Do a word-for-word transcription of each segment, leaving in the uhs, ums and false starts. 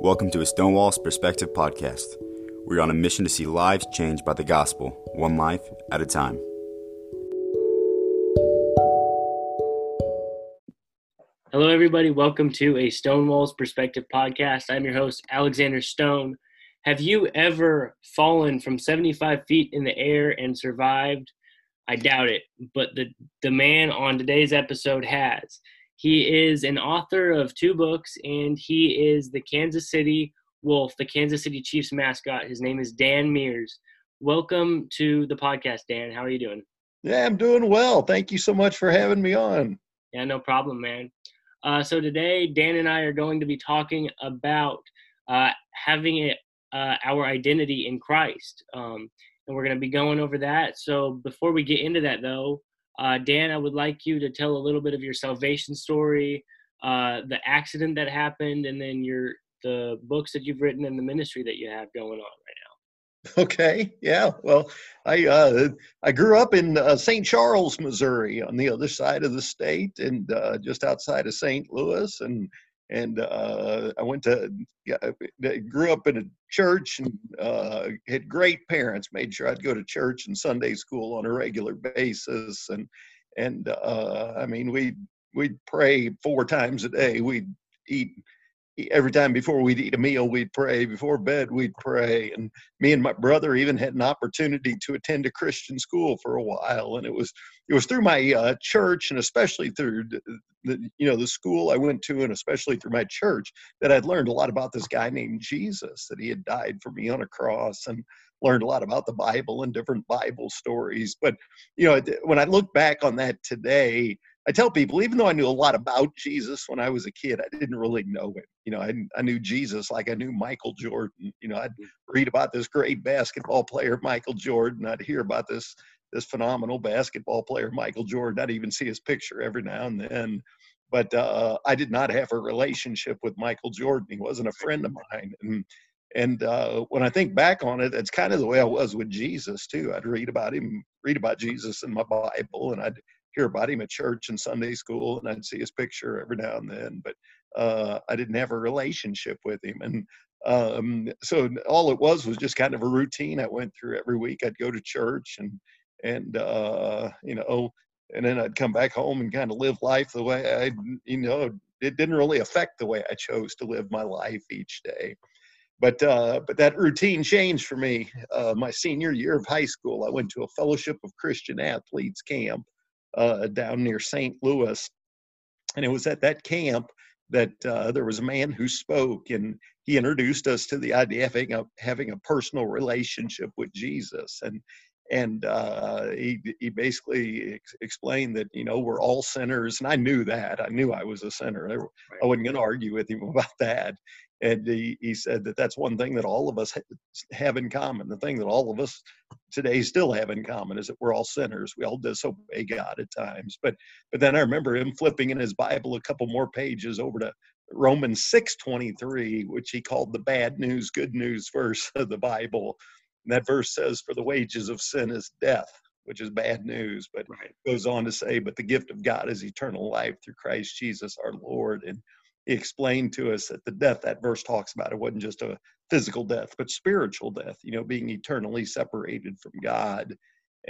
Welcome to a Stonewalls Perspective Podcast. We're on a mission to see lives changed by the gospel, one life at a time. Hello, everybody. Welcome to a Stonewalls Perspective Podcast. I'm your host, Alexander Stone. Have you ever fallen from seventy-five feet in the air and survived? I doubt it, but the, the man on today's episode has. He is an author of two books, and he is the Kansas City Wolf, the Kansas City Chiefs mascot. His name is Dan Meers. Welcome to the podcast, Dan. How are you doing? Yeah, I'm doing well. Thank you so much for having me on. Yeah, no problem, man. Uh, so today, Dan and I are going to be talking about uh, having it, uh, our identity in Christ, um, and we're going to be going over that. So before we get into that, though, Uh, Dan, I would like you to tell a little bit of your salvation story, uh, the accident that happened, and then your the books that you've written and the ministry that you have going on right now. Okay, yeah. Well, I uh, I grew up in uh, Saint Charles, Missouri, on the other side of the state, and uh, just outside of Saint Louis, and and uh, I went to yeah, I grew up in a church and uh, had great parents, made sure I'd go to church and Sunday school on a regular basis. And, and uh, I mean, we'd, we'd pray four times a day. We'd eat every time before we'd eat a meal, we'd pray. Before bed, we'd pray. And me and my brother even had an opportunity to attend a Christian school for a while. And it was, it was through my uh, church, and especially through the, the, you know, the school I went to, and especially through my church, that I'd learned a lot about this guy named Jesus, that he had died for me on a cross, and learned a lot about the Bible and different Bible stories. But, you know, when I look back on that today, I tell people, even though I knew a lot about Jesus when I was a kid, I didn't really know him. You know, I, I knew Jesus like I knew Michael Jordan. You know, I'd read about this great basketball player, Michael Jordan. I'd hear about this this phenomenal basketball player, Michael Jordan. I'd even see his picture every now and then. But uh, I did not have a relationship with Michael Jordan. He wasn't a friend of mine. And, and uh, when I think back on it, that's kind of the way I was with Jesus, too. I'd read about him, read about Jesus in my Bible, and I'd hear about him at church and Sunday school, and I'd see his picture every now and then, but uh, I didn't have a relationship with him. And um, so all it was was just kind of a routine I went through every week. I'd go to church and, and uh, you know, and then I'd come back home and kind of live life the way I, you know, it didn't really affect the way I chose to live my life each day. But uh, but that routine changed for me. Uh, my senior year of high school, I went to a Fellowship of Christian Athletes camp Uh, down near Saint Louis, and it was at that camp that uh, there was a man who spoke, and he introduced us to the idea of having a, having a personal relationship with Jesus, and and uh, he he basically ex- explained that, you know, we're all sinners, and I knew that. I knew I was a sinner. I, I wasn't going to argue with him about that. And he, he said that that's one thing that all of us have in common. The thing that all of us today still have in common is that we're all sinners. We all disobey God at times. But but then I remember him flipping in his Bible a couple more pages over to Romans six twenty-three, which he called the bad news, good news verse of the Bible. And that verse says, "For the wages of sin is death," which is bad news. But right. It goes on to say, "But the gift of God is eternal life through Christ Jesus our Lord." And he explained to us that the death that verse talks about, it wasn't just a physical death, but spiritual death, you know, being eternally separated from God.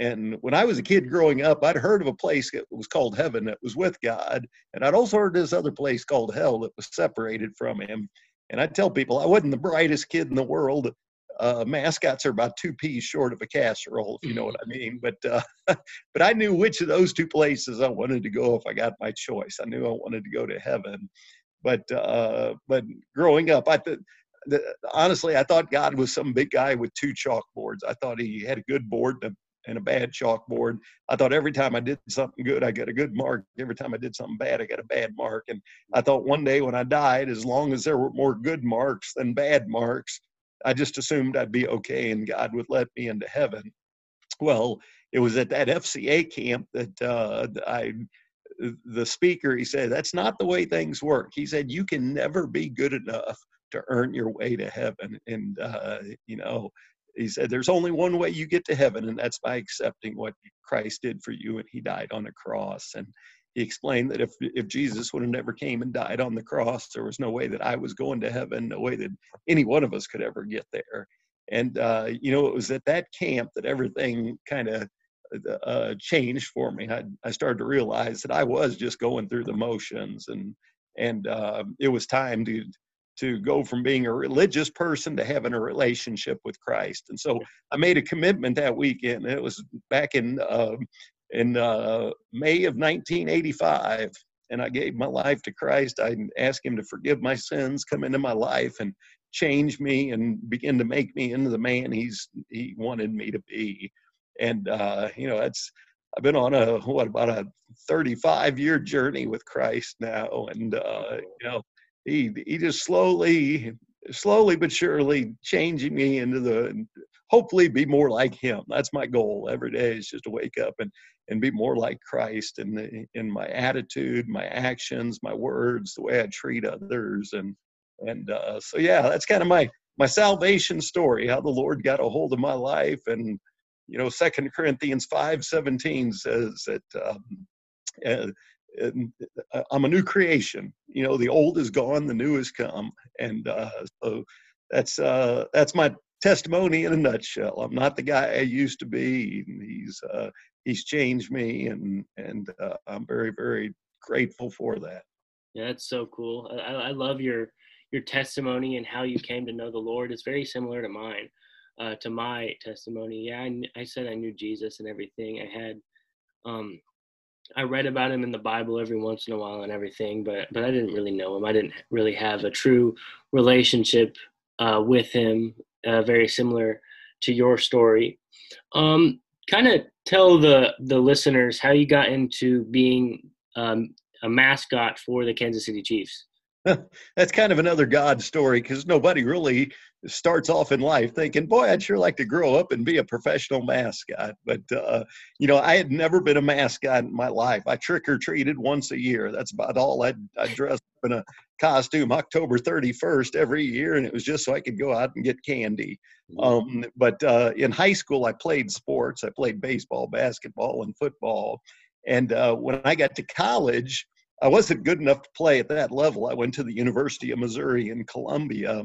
And when I was a kid growing up, I'd heard of a place that was called heaven that was with God. And I'd also heard this other place called hell that was separated from him. And I tell people I wasn't the brightest kid in the world. Uh, mascots are about two peas short of a casserole, if you know what I mean. But uh, but I knew which of those two places I wanted to go if I got my choice. I knew I wanted to go to heaven. But uh, but growing up, I th- the, honestly, I thought God was some big guy with two chalkboards. I thought he had a good board and a, and a bad chalkboard. I thought every time I did something good, I got a good mark. Every time I did something bad, I got a bad mark. And I thought one day when I died, as long as there were more good marks than bad marks, I just assumed I'd be okay and God would let me into heaven. Well, it was at that F C A camp that uh, I – the speaker, he said, that's not the way things work. He said, you can never be good enough to earn your way to heaven. And, uh, you know, he said, there's only one way you get to heaven, and that's by accepting what Christ did for you, and he died on a cross. And he explained that if if Jesus would have never came and died on the cross, there was no way that I was going to heaven, no way that any one of us could ever get there. And, uh, you know, it was at that camp that everything kind of uh, changed for me. I, I started to realize that I was just going through the motions, and and uh, it was time to to go from being a religious person to having a relationship with Christ. And so I made a commitment that weekend. It was back in uh, in uh, May of nineteen eighty-five, and I gave my life to Christ. I asked him to forgive my sins, come into my life, and change me and begin to make me into the man he's he wanted me to be. And uh you know that's I've been on a what about a thirty-five year journey with Christ now, and uh you know he he just slowly slowly but surely changing me into the hopefully be more like him. That's my goal every day, is just to wake up and and be more like Christ in the, in my attitude, my actions, my words, the way I treat others. And And uh, so, yeah, that's kind of my, my salvation story, how the Lord got a hold of my life. And, you know, Second Corinthians five seventeen says that um, uh, I'm a new creation. You know, the old is gone, the new has come. And uh, so that's uh, that's my testimony in a nutshell. I'm not the guy I used to be. And he's uh, he's changed me, and, and uh, I'm very, very grateful for that. Yeah, that's so cool. I, I love your... your testimony and how you came to know the Lord is very similar to mine, uh, to my testimony. Yeah, I, I said I knew Jesus and everything. I had, um, I read about him in the Bible every once in a while and everything, but but I didn't really know him. I didn't really have a true relationship uh, with him, uh, very similar to your story. Um, kind of tell the, the listeners how you got into being um, a mascot for the Kansas City Chiefs. That's kind of another God story, because nobody really starts off in life thinking, boy, I'd sure like to grow up and be a professional mascot. But, uh, you know, I had never been a mascot in my life. I trick-or-treated once a year. That's about all. I'd, I dressed up in a costume October thirty-first every year, and it was just so I could go out and get candy. Um, but uh, in high school, I played sports. I played baseball, basketball, and football. And uh, when I got to college, I wasn't good enough to play at that level. I went to the University of Missouri in Columbia.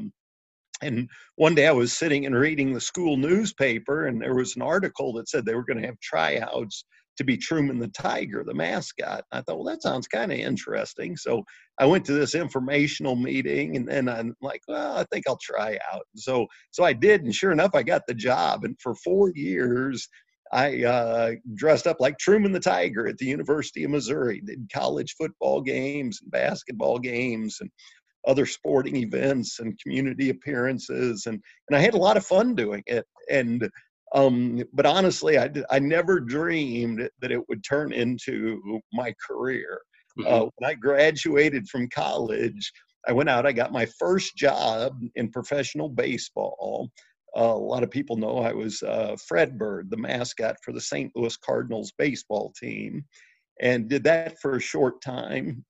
And one day I was sitting and reading the school newspaper, and there was an article that said they were going to have tryouts to be Truman the Tiger, the mascot. I thought, well, that sounds kind of interesting. So I went to this informational meeting, and then I'm like, well, I think I'll try out. So, so I did, and sure enough, I got the job. And for four years, I uh, dressed up like Truman the Tiger at the University of Missouri, did college football games and basketball games and other sporting events and community appearances. And, and I had a lot of fun doing it. And um, but honestly, I, I never dreamed that it would turn into my career. Mm-hmm. Uh, when I graduated from college, I went out, I got my first job in professional baseball. Uh, a lot of people know I was uh, Fred Bird, the mascot for the Saint Louis Cardinals baseball team, and did that for a short time.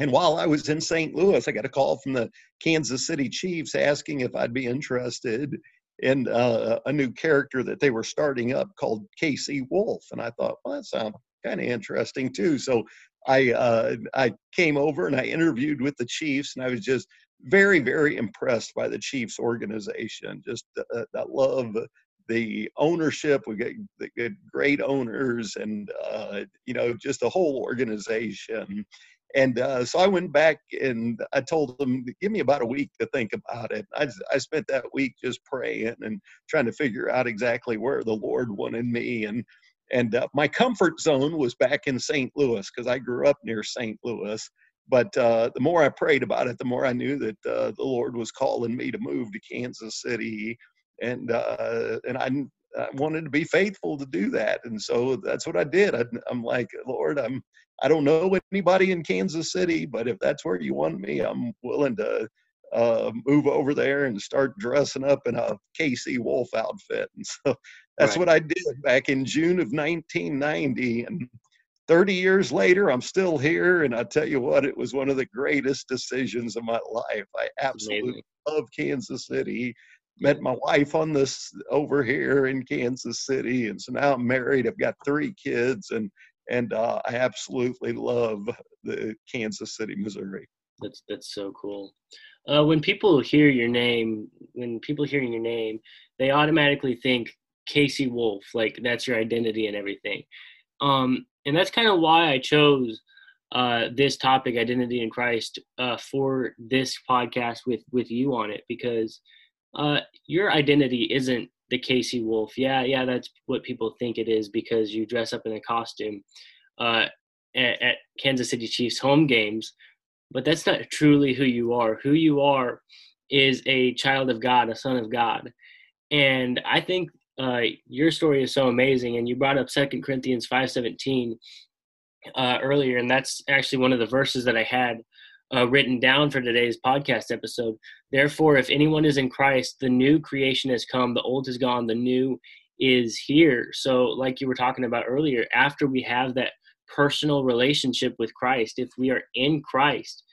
And while I was in Saint Louis, I got a call from the Kansas City Chiefs asking if I'd be interested in uh, a new character that they were starting up called K C Wolf. And I thought, well, that sounds kind of interesting too. So I uh, I came over and I interviewed with the Chiefs, and I was just very, very impressed by the Chiefs organization. Just uh, I love the ownership. We got the good, great owners, and uh, you know, just the whole organization. And uh, so I went back and I told them, give me about a week to think about it. I, I spent that week just praying and trying to figure out exactly where the Lord wanted me. And and uh, my comfort zone was back in Saint Louis, because I grew up near Saint Louis. But uh, the more I prayed about it, the more I knew that uh, the Lord was calling me to move to Kansas City, and uh, and I, I wanted to be faithful to do that. And so that's what I did. I, I'm like, Lord, I'm I don't know anybody in Kansas City, but if that's where you want me, I'm willing to uh, move over there and start dressing up in a K C Wolf outfit. And so that's right. What I did back in June of nineteen ninety, and thirty years later, I'm still here, and I tell you what, it was one of the greatest decisions of my life. I absolutely love Kansas City. Met my wife on this over here in Kansas City, and so now I'm married. I've got three kids, and And uh, I absolutely love the Kansas City, Missouri. That's that's so cool. Uh, when people hear your name, when people hearing your name, they automatically think K C Wolf, like that's your identity and everything. Um, and that's kind of why I chose uh, this topic, Identity in Christ, uh, for this podcast with, with you on it, because uh, your identity isn't the K C Wolf. Yeah, yeah, that's what people think it is because you dress up in a costume uh, at, at Kansas City Chiefs home games, but that's not truly who you are. Who you are is a child of God, a son of God. And I think uh, your story is so amazing. And you brought up Second Corinthians five seventeen uh, earlier, and that's actually one of the verses that I had uh, written down for today's podcast episode. Therefore, if anyone is in Christ, the new creation has come, the old is gone, the new is here. So like you were talking about earlier, after we have that personal relationship with Christ, if we are in Christ,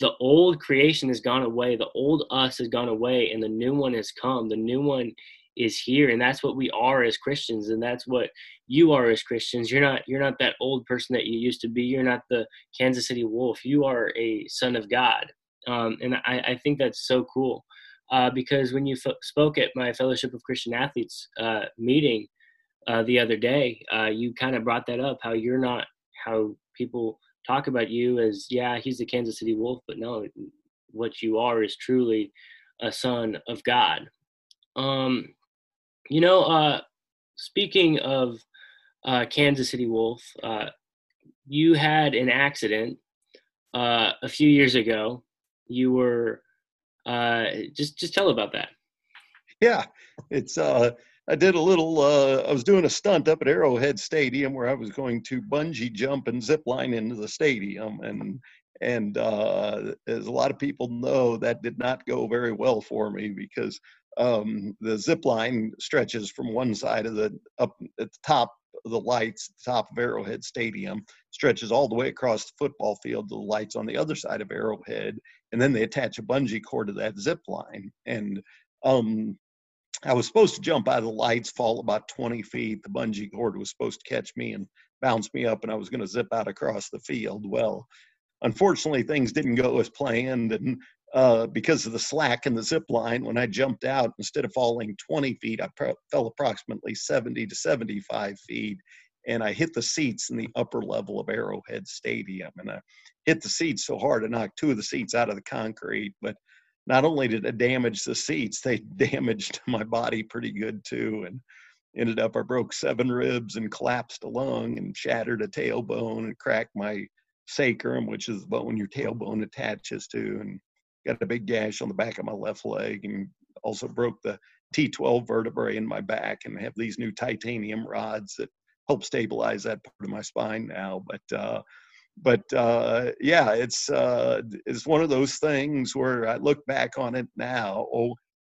the old creation has gone away, the old us has gone away, and the new one has come, the new one is here. And that's what we are as Christians, and that's what you are as Christians. You're not you're not that old person that you used to be. You're not the Kansas City Wolf. You are a son of God. Um, and I, I think that's so cool uh, because when you f- spoke at my Fellowship of Christian Athletes uh, meeting uh, the other day, uh, you kind of brought that up, how you're not, how people talk about you as, yeah, he's the Kansas City Wolf, but no, what you are is truly a son of God. Um, you know, uh, speaking of uh, Kansas City Wolf, uh, you had an accident uh, a few years ago. You were uh, just just tell about that. Yeah, it's uh, I did a little. Uh, I was doing a stunt up at Arrowhead Stadium where I was going to bungee jump and zip line into the stadium, and and uh, as a lot of people know, that did not go very well for me because um, the zip line stretches from one side of the up at the top of the lights, the top of Arrowhead Stadium, stretches all the way across the football field to the lights on the other side of Arrowhead, and then they attach a bungee cord to that zip line. And um, I was supposed to jump out of the lights, fall about twenty feet. The bungee cord was supposed to catch me and bounce me up, and I was going to zip out across the field. Well, unfortunately, things didn't go as planned, and uh, because of the slack in the zip line, when I jumped out, instead of falling twenty feet, I pro- fell approximately seventy to seventy-five feet, and I hit the seats in the upper level of Arrowhead Stadium, and I hit the seats so hard I knocked two of the seats out of the concrete. But not only did it damage the seats, they damaged my body pretty good too, and ended up I broke seven ribs and collapsed a lung and shattered a tailbone and cracked my sacrum, which is the bone your tailbone attaches to, and got a big gash on the back of my left leg, and also broke the T twelve vertebrae in my back, and have these new titanium rods that help stabilize that part of my spine now. But uh, but uh, yeah, it's uh, it's one of those things where I look back on it now,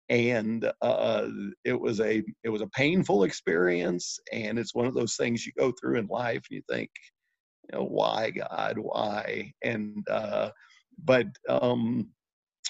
and uh, it was a it was a painful experience, and it's one of those things you go through in life, and you think, you know, why, God, why? And uh, but um,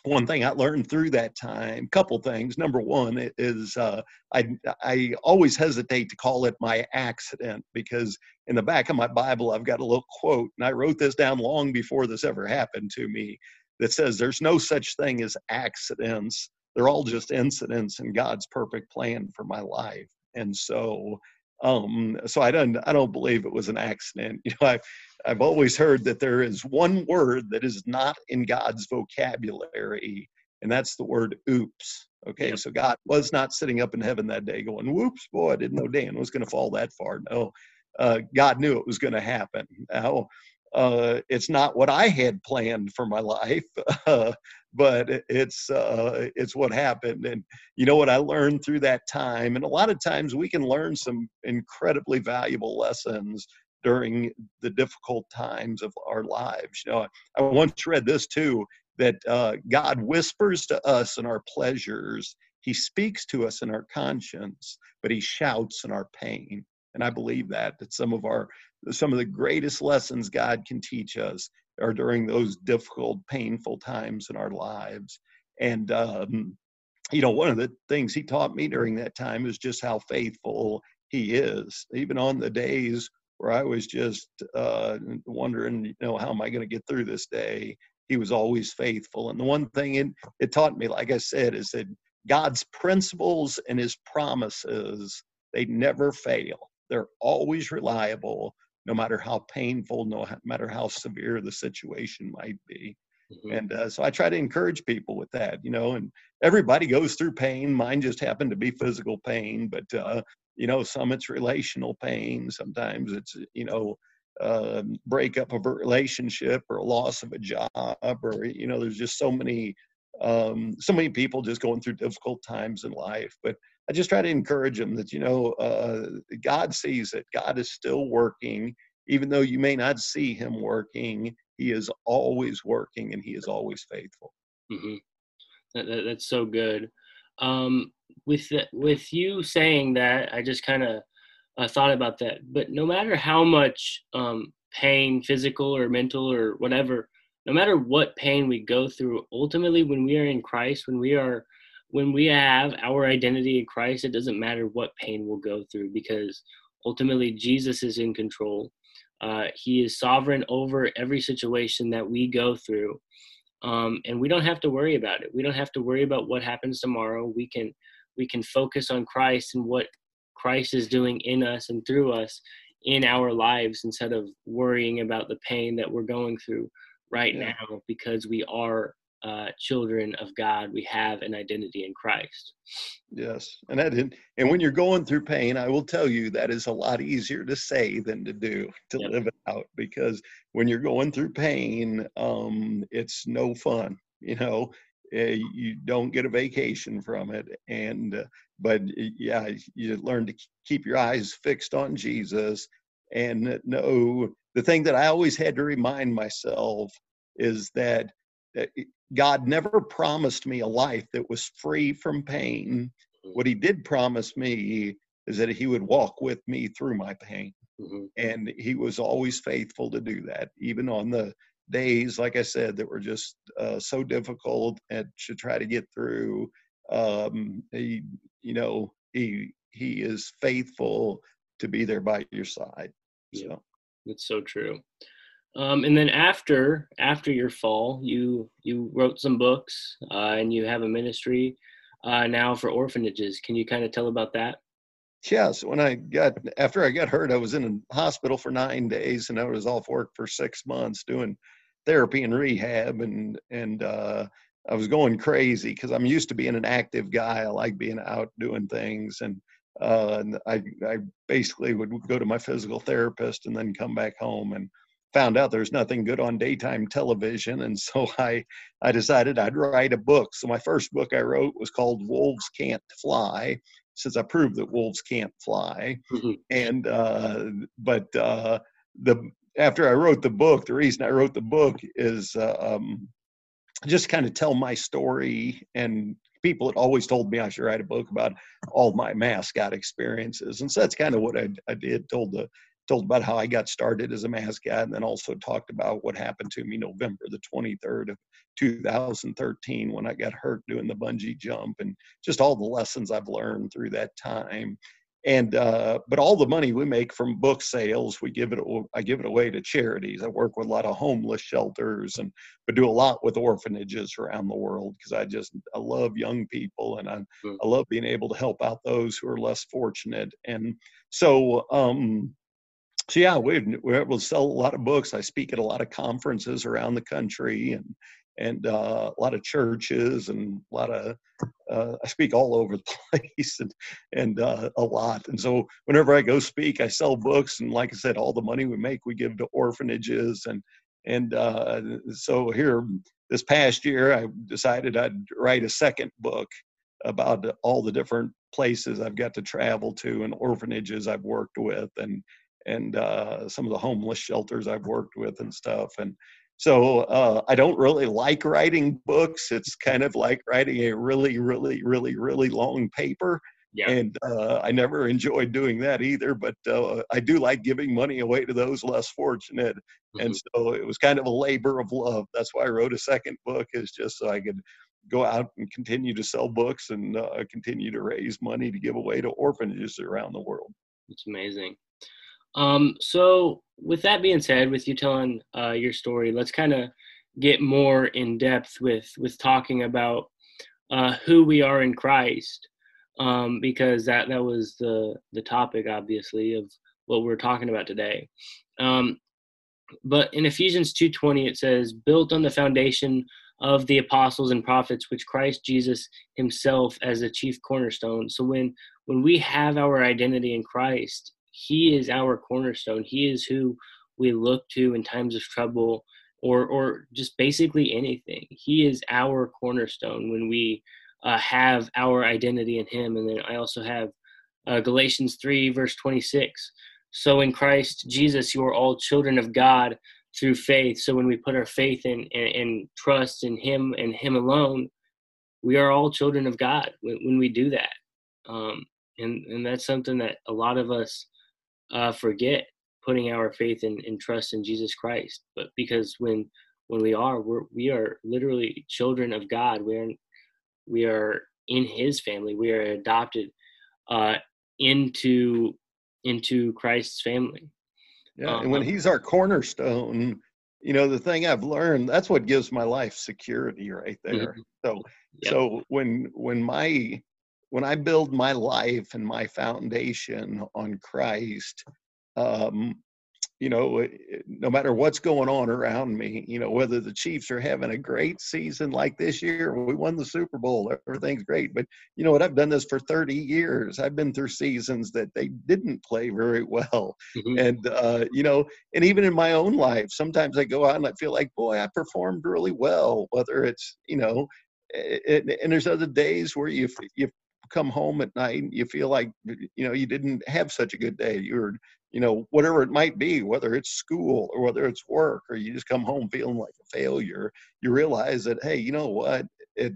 one thing I learned through that time, couple things. Number one is uh, I I always hesitate to call it my accident, because in the back of my Bible, I've got a little quote, and I wrote this down long before this ever happened to me, that says there's no such thing as accidents. They're all just incidents in God's perfect plan for my life. And so Um, so I don't, I don't believe it was an accident. You know, I've, I've always heard that there is one word that is not in God's vocabulary, and that's the word oops. Okay. Yep. So God was not sitting up in heaven that day going, whoops, boy, I didn't know Dan was going to fall that far. No, uh, God knew it was going to happen. Now, uh, it's not what I had planned for my life, uh, but it's, uh, it's what happened. And you know what I learned through that time? And a lot of times we can learn some incredibly valuable lessons during the difficult times of our lives. You know, I once read this too, that uh, God whispers to us in our pleasures. He speaks to us in our conscience, but he shouts in our pain. And I believe that, that some of our, some of the greatest lessons God can teach us are during those difficult, painful times in our lives. And, um, you know, one of the things he taught me during that time is just how faithful he is, even on the days where I was just uh, wondering, you know, how am I going to get through this day? He was always faithful. And the one thing it, it taught me, like I said, is that God's principles and his promises, they never fail. They're always reliable, no matter how painful, no matter how severe the situation might be. Mm-hmm. And uh, so I try to encourage people with that, you know, and everybody goes through pain. Mine just happened to be physical pain, but, uh, you know, some it's relational pain. Sometimes it's, you know, uh, breakup of a relationship or a loss of a job, or, you know, there's just so many, um, so many people just going through difficult times in life. But I just try to encourage them that, you know, uh, God sees it. God is still working, even though you may not see him working. He is always working, and he is always faithful. Mm-hmm. That, that, that's so good. Um, with the, with you saying that, I just kind of uh, thought about that. But no matter how much um, pain, physical or mental or whatever, no matter what pain we go through, ultimately when we are in Christ, when we are, when we have our identity in Christ, it doesn't matter what pain we'll go through, because ultimately Jesus is in control. Uh, he is sovereign over every situation that we go through. Um, and we don't have to worry about it. We don't have to worry about what happens tomorrow. We can, we can focus on Christ and what Christ is doing in us and through us in our lives, instead of worrying about the pain that we're going through right yeah. now, because we are uh, children of God. We have an identity in Christ. Yes. And that did. And when you're going through pain, I will tell you that is a lot easier to say than to do, to yep. live it out, because when you're going through pain, um, it's no fun, you know, uh, you don't get a vacation from it. And, uh, but yeah, you learn to keep your eyes fixed on Jesus and know the thing that I always had to remind myself is that, that God never promised me a life that was free from pain. What he did promise me is that he would walk with me through my pain. Mm-hmm. And he was always faithful to do that, even on the days, like I said, that were just uh, so difficult and to try to get through. Um, he, you know, he, he is faithful to be there by your side. Yeah. So that's so true. Um, and then after after your fall, you you wrote some books uh, and you have a ministry uh, now for orphanages. Can you kind of tell about that? Yeah, so when I got after I got hurt, I was in a hospital for nine days, and I was off work for six months doing therapy and rehab, and and uh, I was going crazy because I'm used to being an active guy. I like being out doing things, and uh, and I I basically would go to my physical therapist and then come back home and found out there's nothing good on daytime television. And so I, I decided I'd write a book. So my first book I wrote was called Wolves Can't Fly, since I proved that wolves can't fly. Mm-hmm. And, uh, but uh, the after I wrote the book, the reason I wrote the book is uh, um, just kind of tell my story. And people had always told me I should write a book about all my mascot experiences. And so that's kind of what I, I did, told the told about how I got started as a mascot, and then also talked about what happened to me November the twenty-third of two thousand thirteen when I got hurt doing the bungee jump, and just all the lessons I've learned through that time. And, uh, but all the money we make from book sales, we give it, I give it away to charities. I work with a lot of homeless shelters, and but do a lot with orphanages around the world, because I just, I love young people, and I, mm. I love being able to help out those who are less fortunate. And so, um, So yeah, we we're able to sell a lot of books. I speak at a lot of conferences around the country, and and uh, a lot of churches, and a lot of uh, I speak all over the place, and and uh, a lot. And so whenever I go speak, I sell books, and like I said, all the money we make, we give to orphanages, and and uh, so here this past year, I decided I'd write a second book about all the different places I've got to travel to, and orphanages I've worked with, and. and uh, some of the homeless shelters I've worked with and stuff. And so uh, I don't really like writing books. It's kind of like writing a really, really, really, really long paper. Yeah. And uh, I never enjoyed doing that either, but uh, I do like giving money away to those less fortunate. Mm-hmm. And so it was kind of a labor of love. That's why I wrote a second book, is just so I could go out and continue to sell books and uh, continue to raise money to give away to orphanages around the world. It's amazing. Um, so with that being said, with you telling uh, your story, let's kind of get more in depth with, with talking about uh, who we are in Christ, um, because that, that was the, the topic, obviously, of what we're talking about today. Um, but in Ephesians two twenty, it says, built on the foundation of the apostles and prophets, which Christ Jesus himself as the chief cornerstone. So when, when we have our identity in Christ, he is our cornerstone. He is who we look to in times of trouble, or or just basically anything. He is our cornerstone when we uh, have our identity in him. And then I also have uh, Galatians three, verse twenty-six. So in Christ Jesus, you are all children of God through faith. So when we put our faith in and, and trust in him and him alone, we are all children of God when, when we do that. Um, and, and that's something that a lot of us uh, forget, putting our faith in and trust in Jesus Christ. But because when, when we are, we're, we are literally children of God. We are, we are in his family. We are adopted uh, into, into Christ's family. Yeah. Um, and when he's our cornerstone, you know, the thing I've learned, that's what gives my life security right there. Mm-hmm. So, yeah. so when, when my, when I build my life and my foundation on Christ, um, you know, no matter what's going on around me, you know, whether the Chiefs are having a great season like this year, we won the Super Bowl, everything's great. But you know what? I've done this for thirty years. I've been through seasons that they didn't play very well. Mm-hmm. And, uh, you know, and even in my own life, sometimes I go out and I feel like, boy, I performed really well, whether it's, you know, it, and there's other days where you you come home at night and you feel like, you know, you didn't have such a good day. You were, you know, whatever it might be, whether it's school or whether it's work, or you just come home feeling like a failure. You realize that, hey, you know what? It,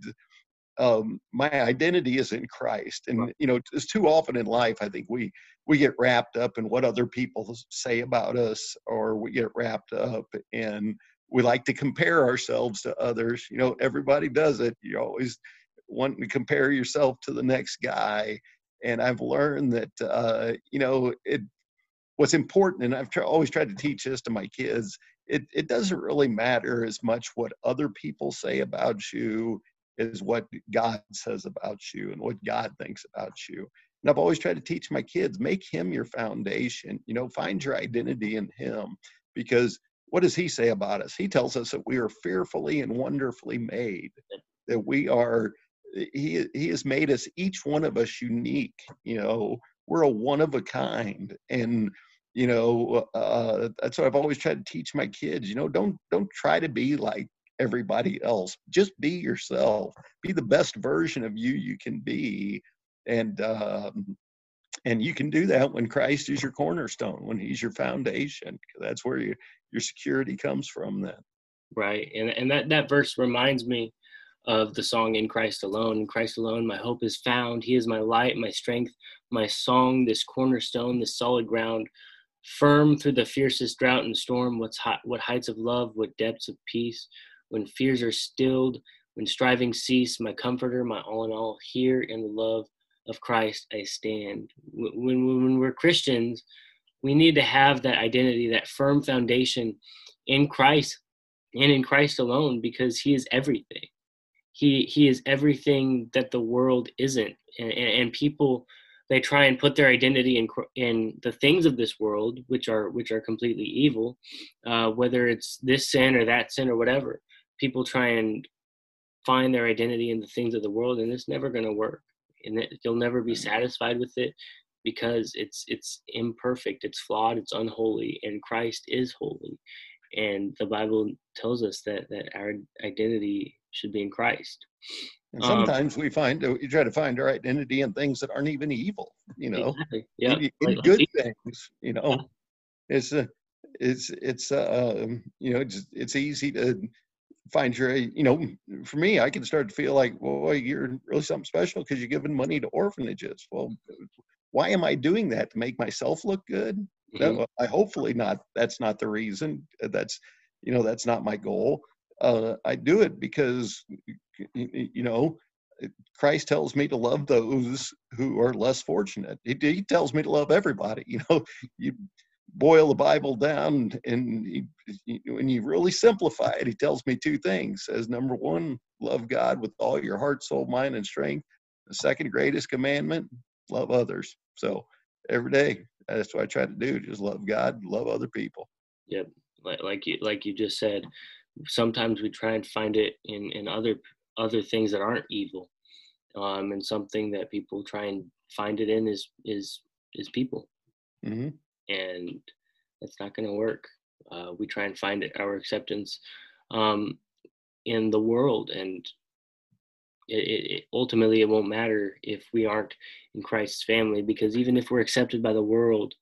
um, my identity is in Christ. And, you know, it's too often in life, I think we, we get wrapped up in what other people say about us, or we get wrapped up in, we like to compare ourselves to others. You know, everybody does it. You always want to compare yourself to the next guy. And I've learned that, uh, you know, it, what's important, and I've tr- always tried to teach this to my kids, it, it doesn't really matter as much what other people say about you as what God says about you and what God thinks about you. And I've always tried to teach my kids, make him your foundation, you know, find your identity in him, because what does he say about us? He tells us that we are fearfully and wonderfully made, that we are, he, he has made us, each one of us, unique. You know, we're a one of a kind. And, you know, uh, that's what I've always tried to teach my kids. You know, don't, don't try to be like everybody else. Just be yourself, be the best version of you you can be. And, um, and you can do that when Christ is your cornerstone, when he's your foundation. That's where your, your security comes from then. Right. And, and that, that verse reminds me of the song In Christ Alone. In Christ alone, my hope is found. He is my light, my strength, my song, this cornerstone, this solid ground, firm through the fiercest drought and storm. What's hot, what heights of love, what depths of peace. When fears are stilled, when striving cease, my comforter, my all in all, here in the love of Christ I stand. When, when we're Christians, we need to have that identity, that firm foundation in Christ and in Christ alone, because he is everything. He he is everything that the world isn't. And, and people, they try and put their identity in in the things of this world, which are which are completely evil, uh, whether it's this sin or that sin or whatever. People try and find their identity in the things of the world, and it's never going to work. And it, you'll never be satisfied with it, because it's it's imperfect, it's flawed, it's unholy, and Christ is holy. And the Bible tells us that that our identity should be in Christ. And sometimes um, we find, we try to find our identity in things that aren't even evil, you know, exactly. Yep. in, in like, good like, things, you know, yeah. it's, a, it's, it's, uh, you know, it's, it's easy to find your, you know, for me, I can start to feel like, well, you're really something special because you're giving money to orphanages. Well, why am I doing that? To make myself look good? Mm-hmm. That, I hopefully not. That's not the reason. That's, you know, that's not my goal. Uh, I do it because, you know, Christ tells me to love those who are less fortunate. He, he tells me to love everybody. You know, you boil the Bible down and he, he, when you really simplify it, he tells me two things. Says, number one, love God with all your heart, soul, mind, and strength. The second greatest commandment, love others. So every day, that's what I try to do, just love God, love other people. Yep. Like, like you like you just said, sometimes we try and find it in, in other other things that aren't evil. Um, and something that people try and find it in is is is people. Mm-hmm. And that's not going to work. Uh, we try and find it, our acceptance um, in the world. And it, it, it, ultimately, it won't matter if we aren't in Christ's family, because even if we're accepted by the world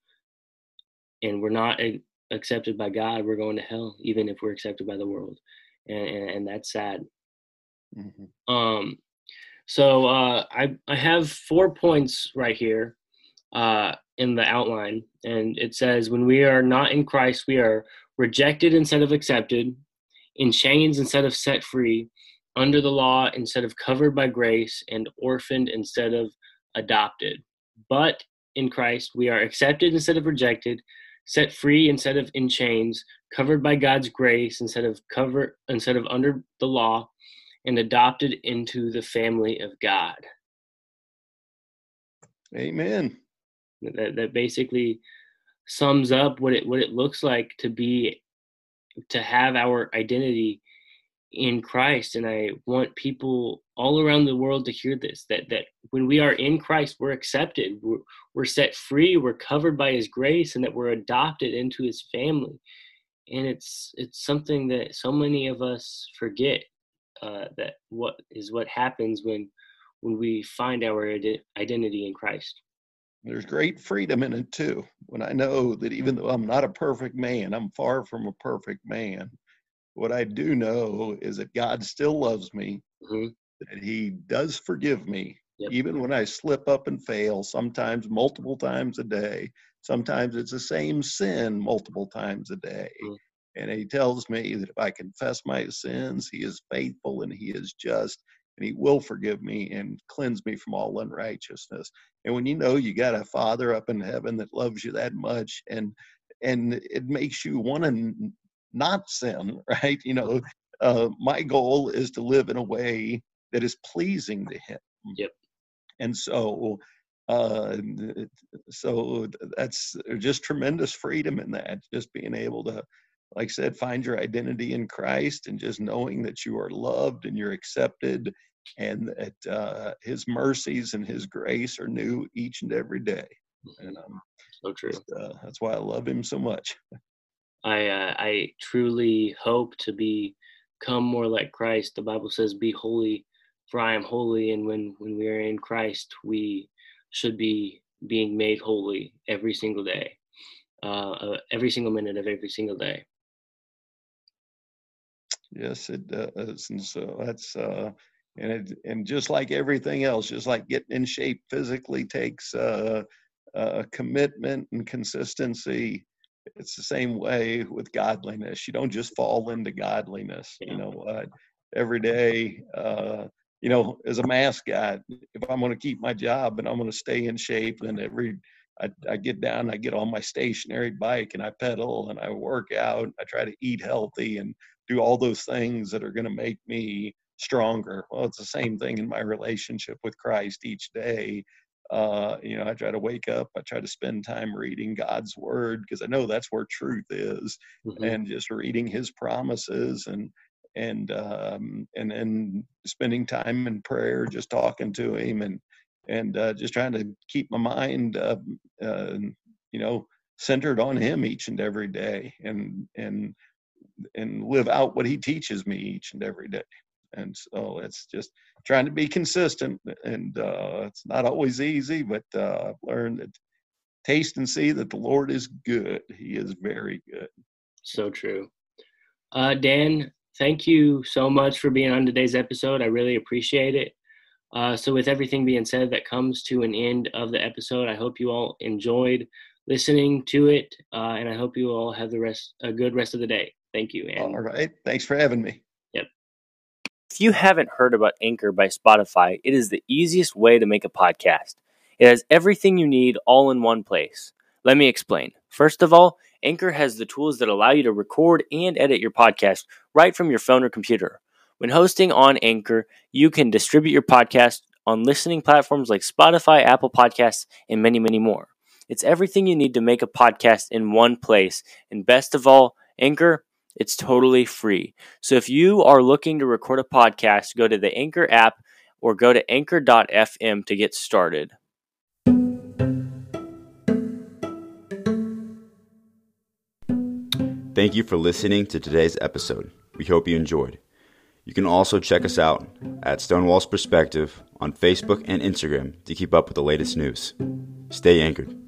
and we're not a, accepted by God, we're going to hell, even if we're accepted by the world. And, and, and that's sad. Mm-hmm. Um, so uh, I, I have four points right here. Uh, in the outline, and it says, when we are not in Christ, we are rejected instead of accepted, in chains instead of set free, under the law instead of covered by grace, and orphaned instead of adopted. But in Christ, we are accepted instead of rejected, set free instead of in chains, covered by God's grace instead of cover instead of under the law, and adopted into the family of God. Amen. That that basically sums up what it what it looks like to be, to have our identity in Christ. And I want people all around the world to hear this, that that when we are in Christ, we're accepted, we're, we're set free, we're covered by his grace, and that we're adopted into his family. And it's it's something that so many of us forget, uh, that what is what happens when when we find our ident- identity in Christ. There's great freedom in it too. When I know that even though I'm not a perfect man, I'm far from a perfect man, what I do know is that God still loves me, mm-hmm. that he does forgive me. Yep. Even when I slip up and fail, sometimes multiple times a day, sometimes it's the same sin multiple times a day. Mm-hmm. And he tells me that if I confess my sins, he is faithful and he is just, and he will forgive me and cleanse me from all unrighteousness. And when you know you got a Father up in heaven that loves you that much, and and it makes you want to not sin, right? You know, uh, my goal is to live in a way that is pleasing to him. Yep. And so, uh, so that's just tremendous freedom in that, just being able to, like I said, find your identity in Christ and just knowing that you are loved and you're accepted, and that uh, his mercies and his grace are new each and every day. And um, so true. Just, uh, that's why I love him so much. I uh, I truly hope to be, become more like Christ. The Bible says, be holy, for I am holy. And when, when we are in Christ, we should be being made holy every single day, uh, every single minute of every single day. Yes, it does. And so that's, uh, and it, and just like everything else, just like getting in shape physically takes uh, uh, commitment and consistency. It's the same way with godliness. You don't just fall into godliness. Yeah. You know, uh, every day, uh, you know, as a mascot, if I'm going to keep my job and I'm going to stay in shape, then every I, I get down, I get on my stationary bike and I pedal and I work out. I try to eat healthy and do all those things that are going to make me stronger. Well, it's the same thing in my relationship with Christ each day. Uh, you know, I try to wake up, I try to spend time reading God's word, because I know that's where truth is, mm-hmm. and just reading his promises, and, and, um, and, and spending time in prayer, just talking to him, and, and, uh, just trying to keep my mind, uh, uh, you know, centered on him each and every day, and, and, and live out what he teaches me each and every day. And so it's just trying to be consistent, and uh, it's not always easy, but uh, I've learned that taste and see that the Lord is good. He is very good. So true. Uh, Dan, thank you so much for being on today's episode. I really appreciate it. Uh, so with everything being said, that comes to an end of the episode. I hope you all enjoyed listening to it, uh, and I hope you all have the rest a good rest of the day. Thank you, Ann. All right. Thanks for having me. Yep. If you haven't heard about Anchor by Spotify, it is the easiest way to make a podcast. It has everything you need all in one place. Let me explain. First of all, Anchor has the tools that allow you to record and edit your podcast right from your phone or computer. When hosting on Anchor, you can distribute your podcast on listening platforms like Spotify, Apple Podcasts, and many, many more. It's everything you need to make a podcast in one place. And best of all, Anchor, it's totally free. So if you are looking to record a podcast, go to the Anchor app or go to anchor dot f m to get started. Thank you for listening to today's episode. We hope you enjoyed. You can also check us out at Stonewalls Perspective on Facebook and Instagram to keep up with the latest news. Stay anchored.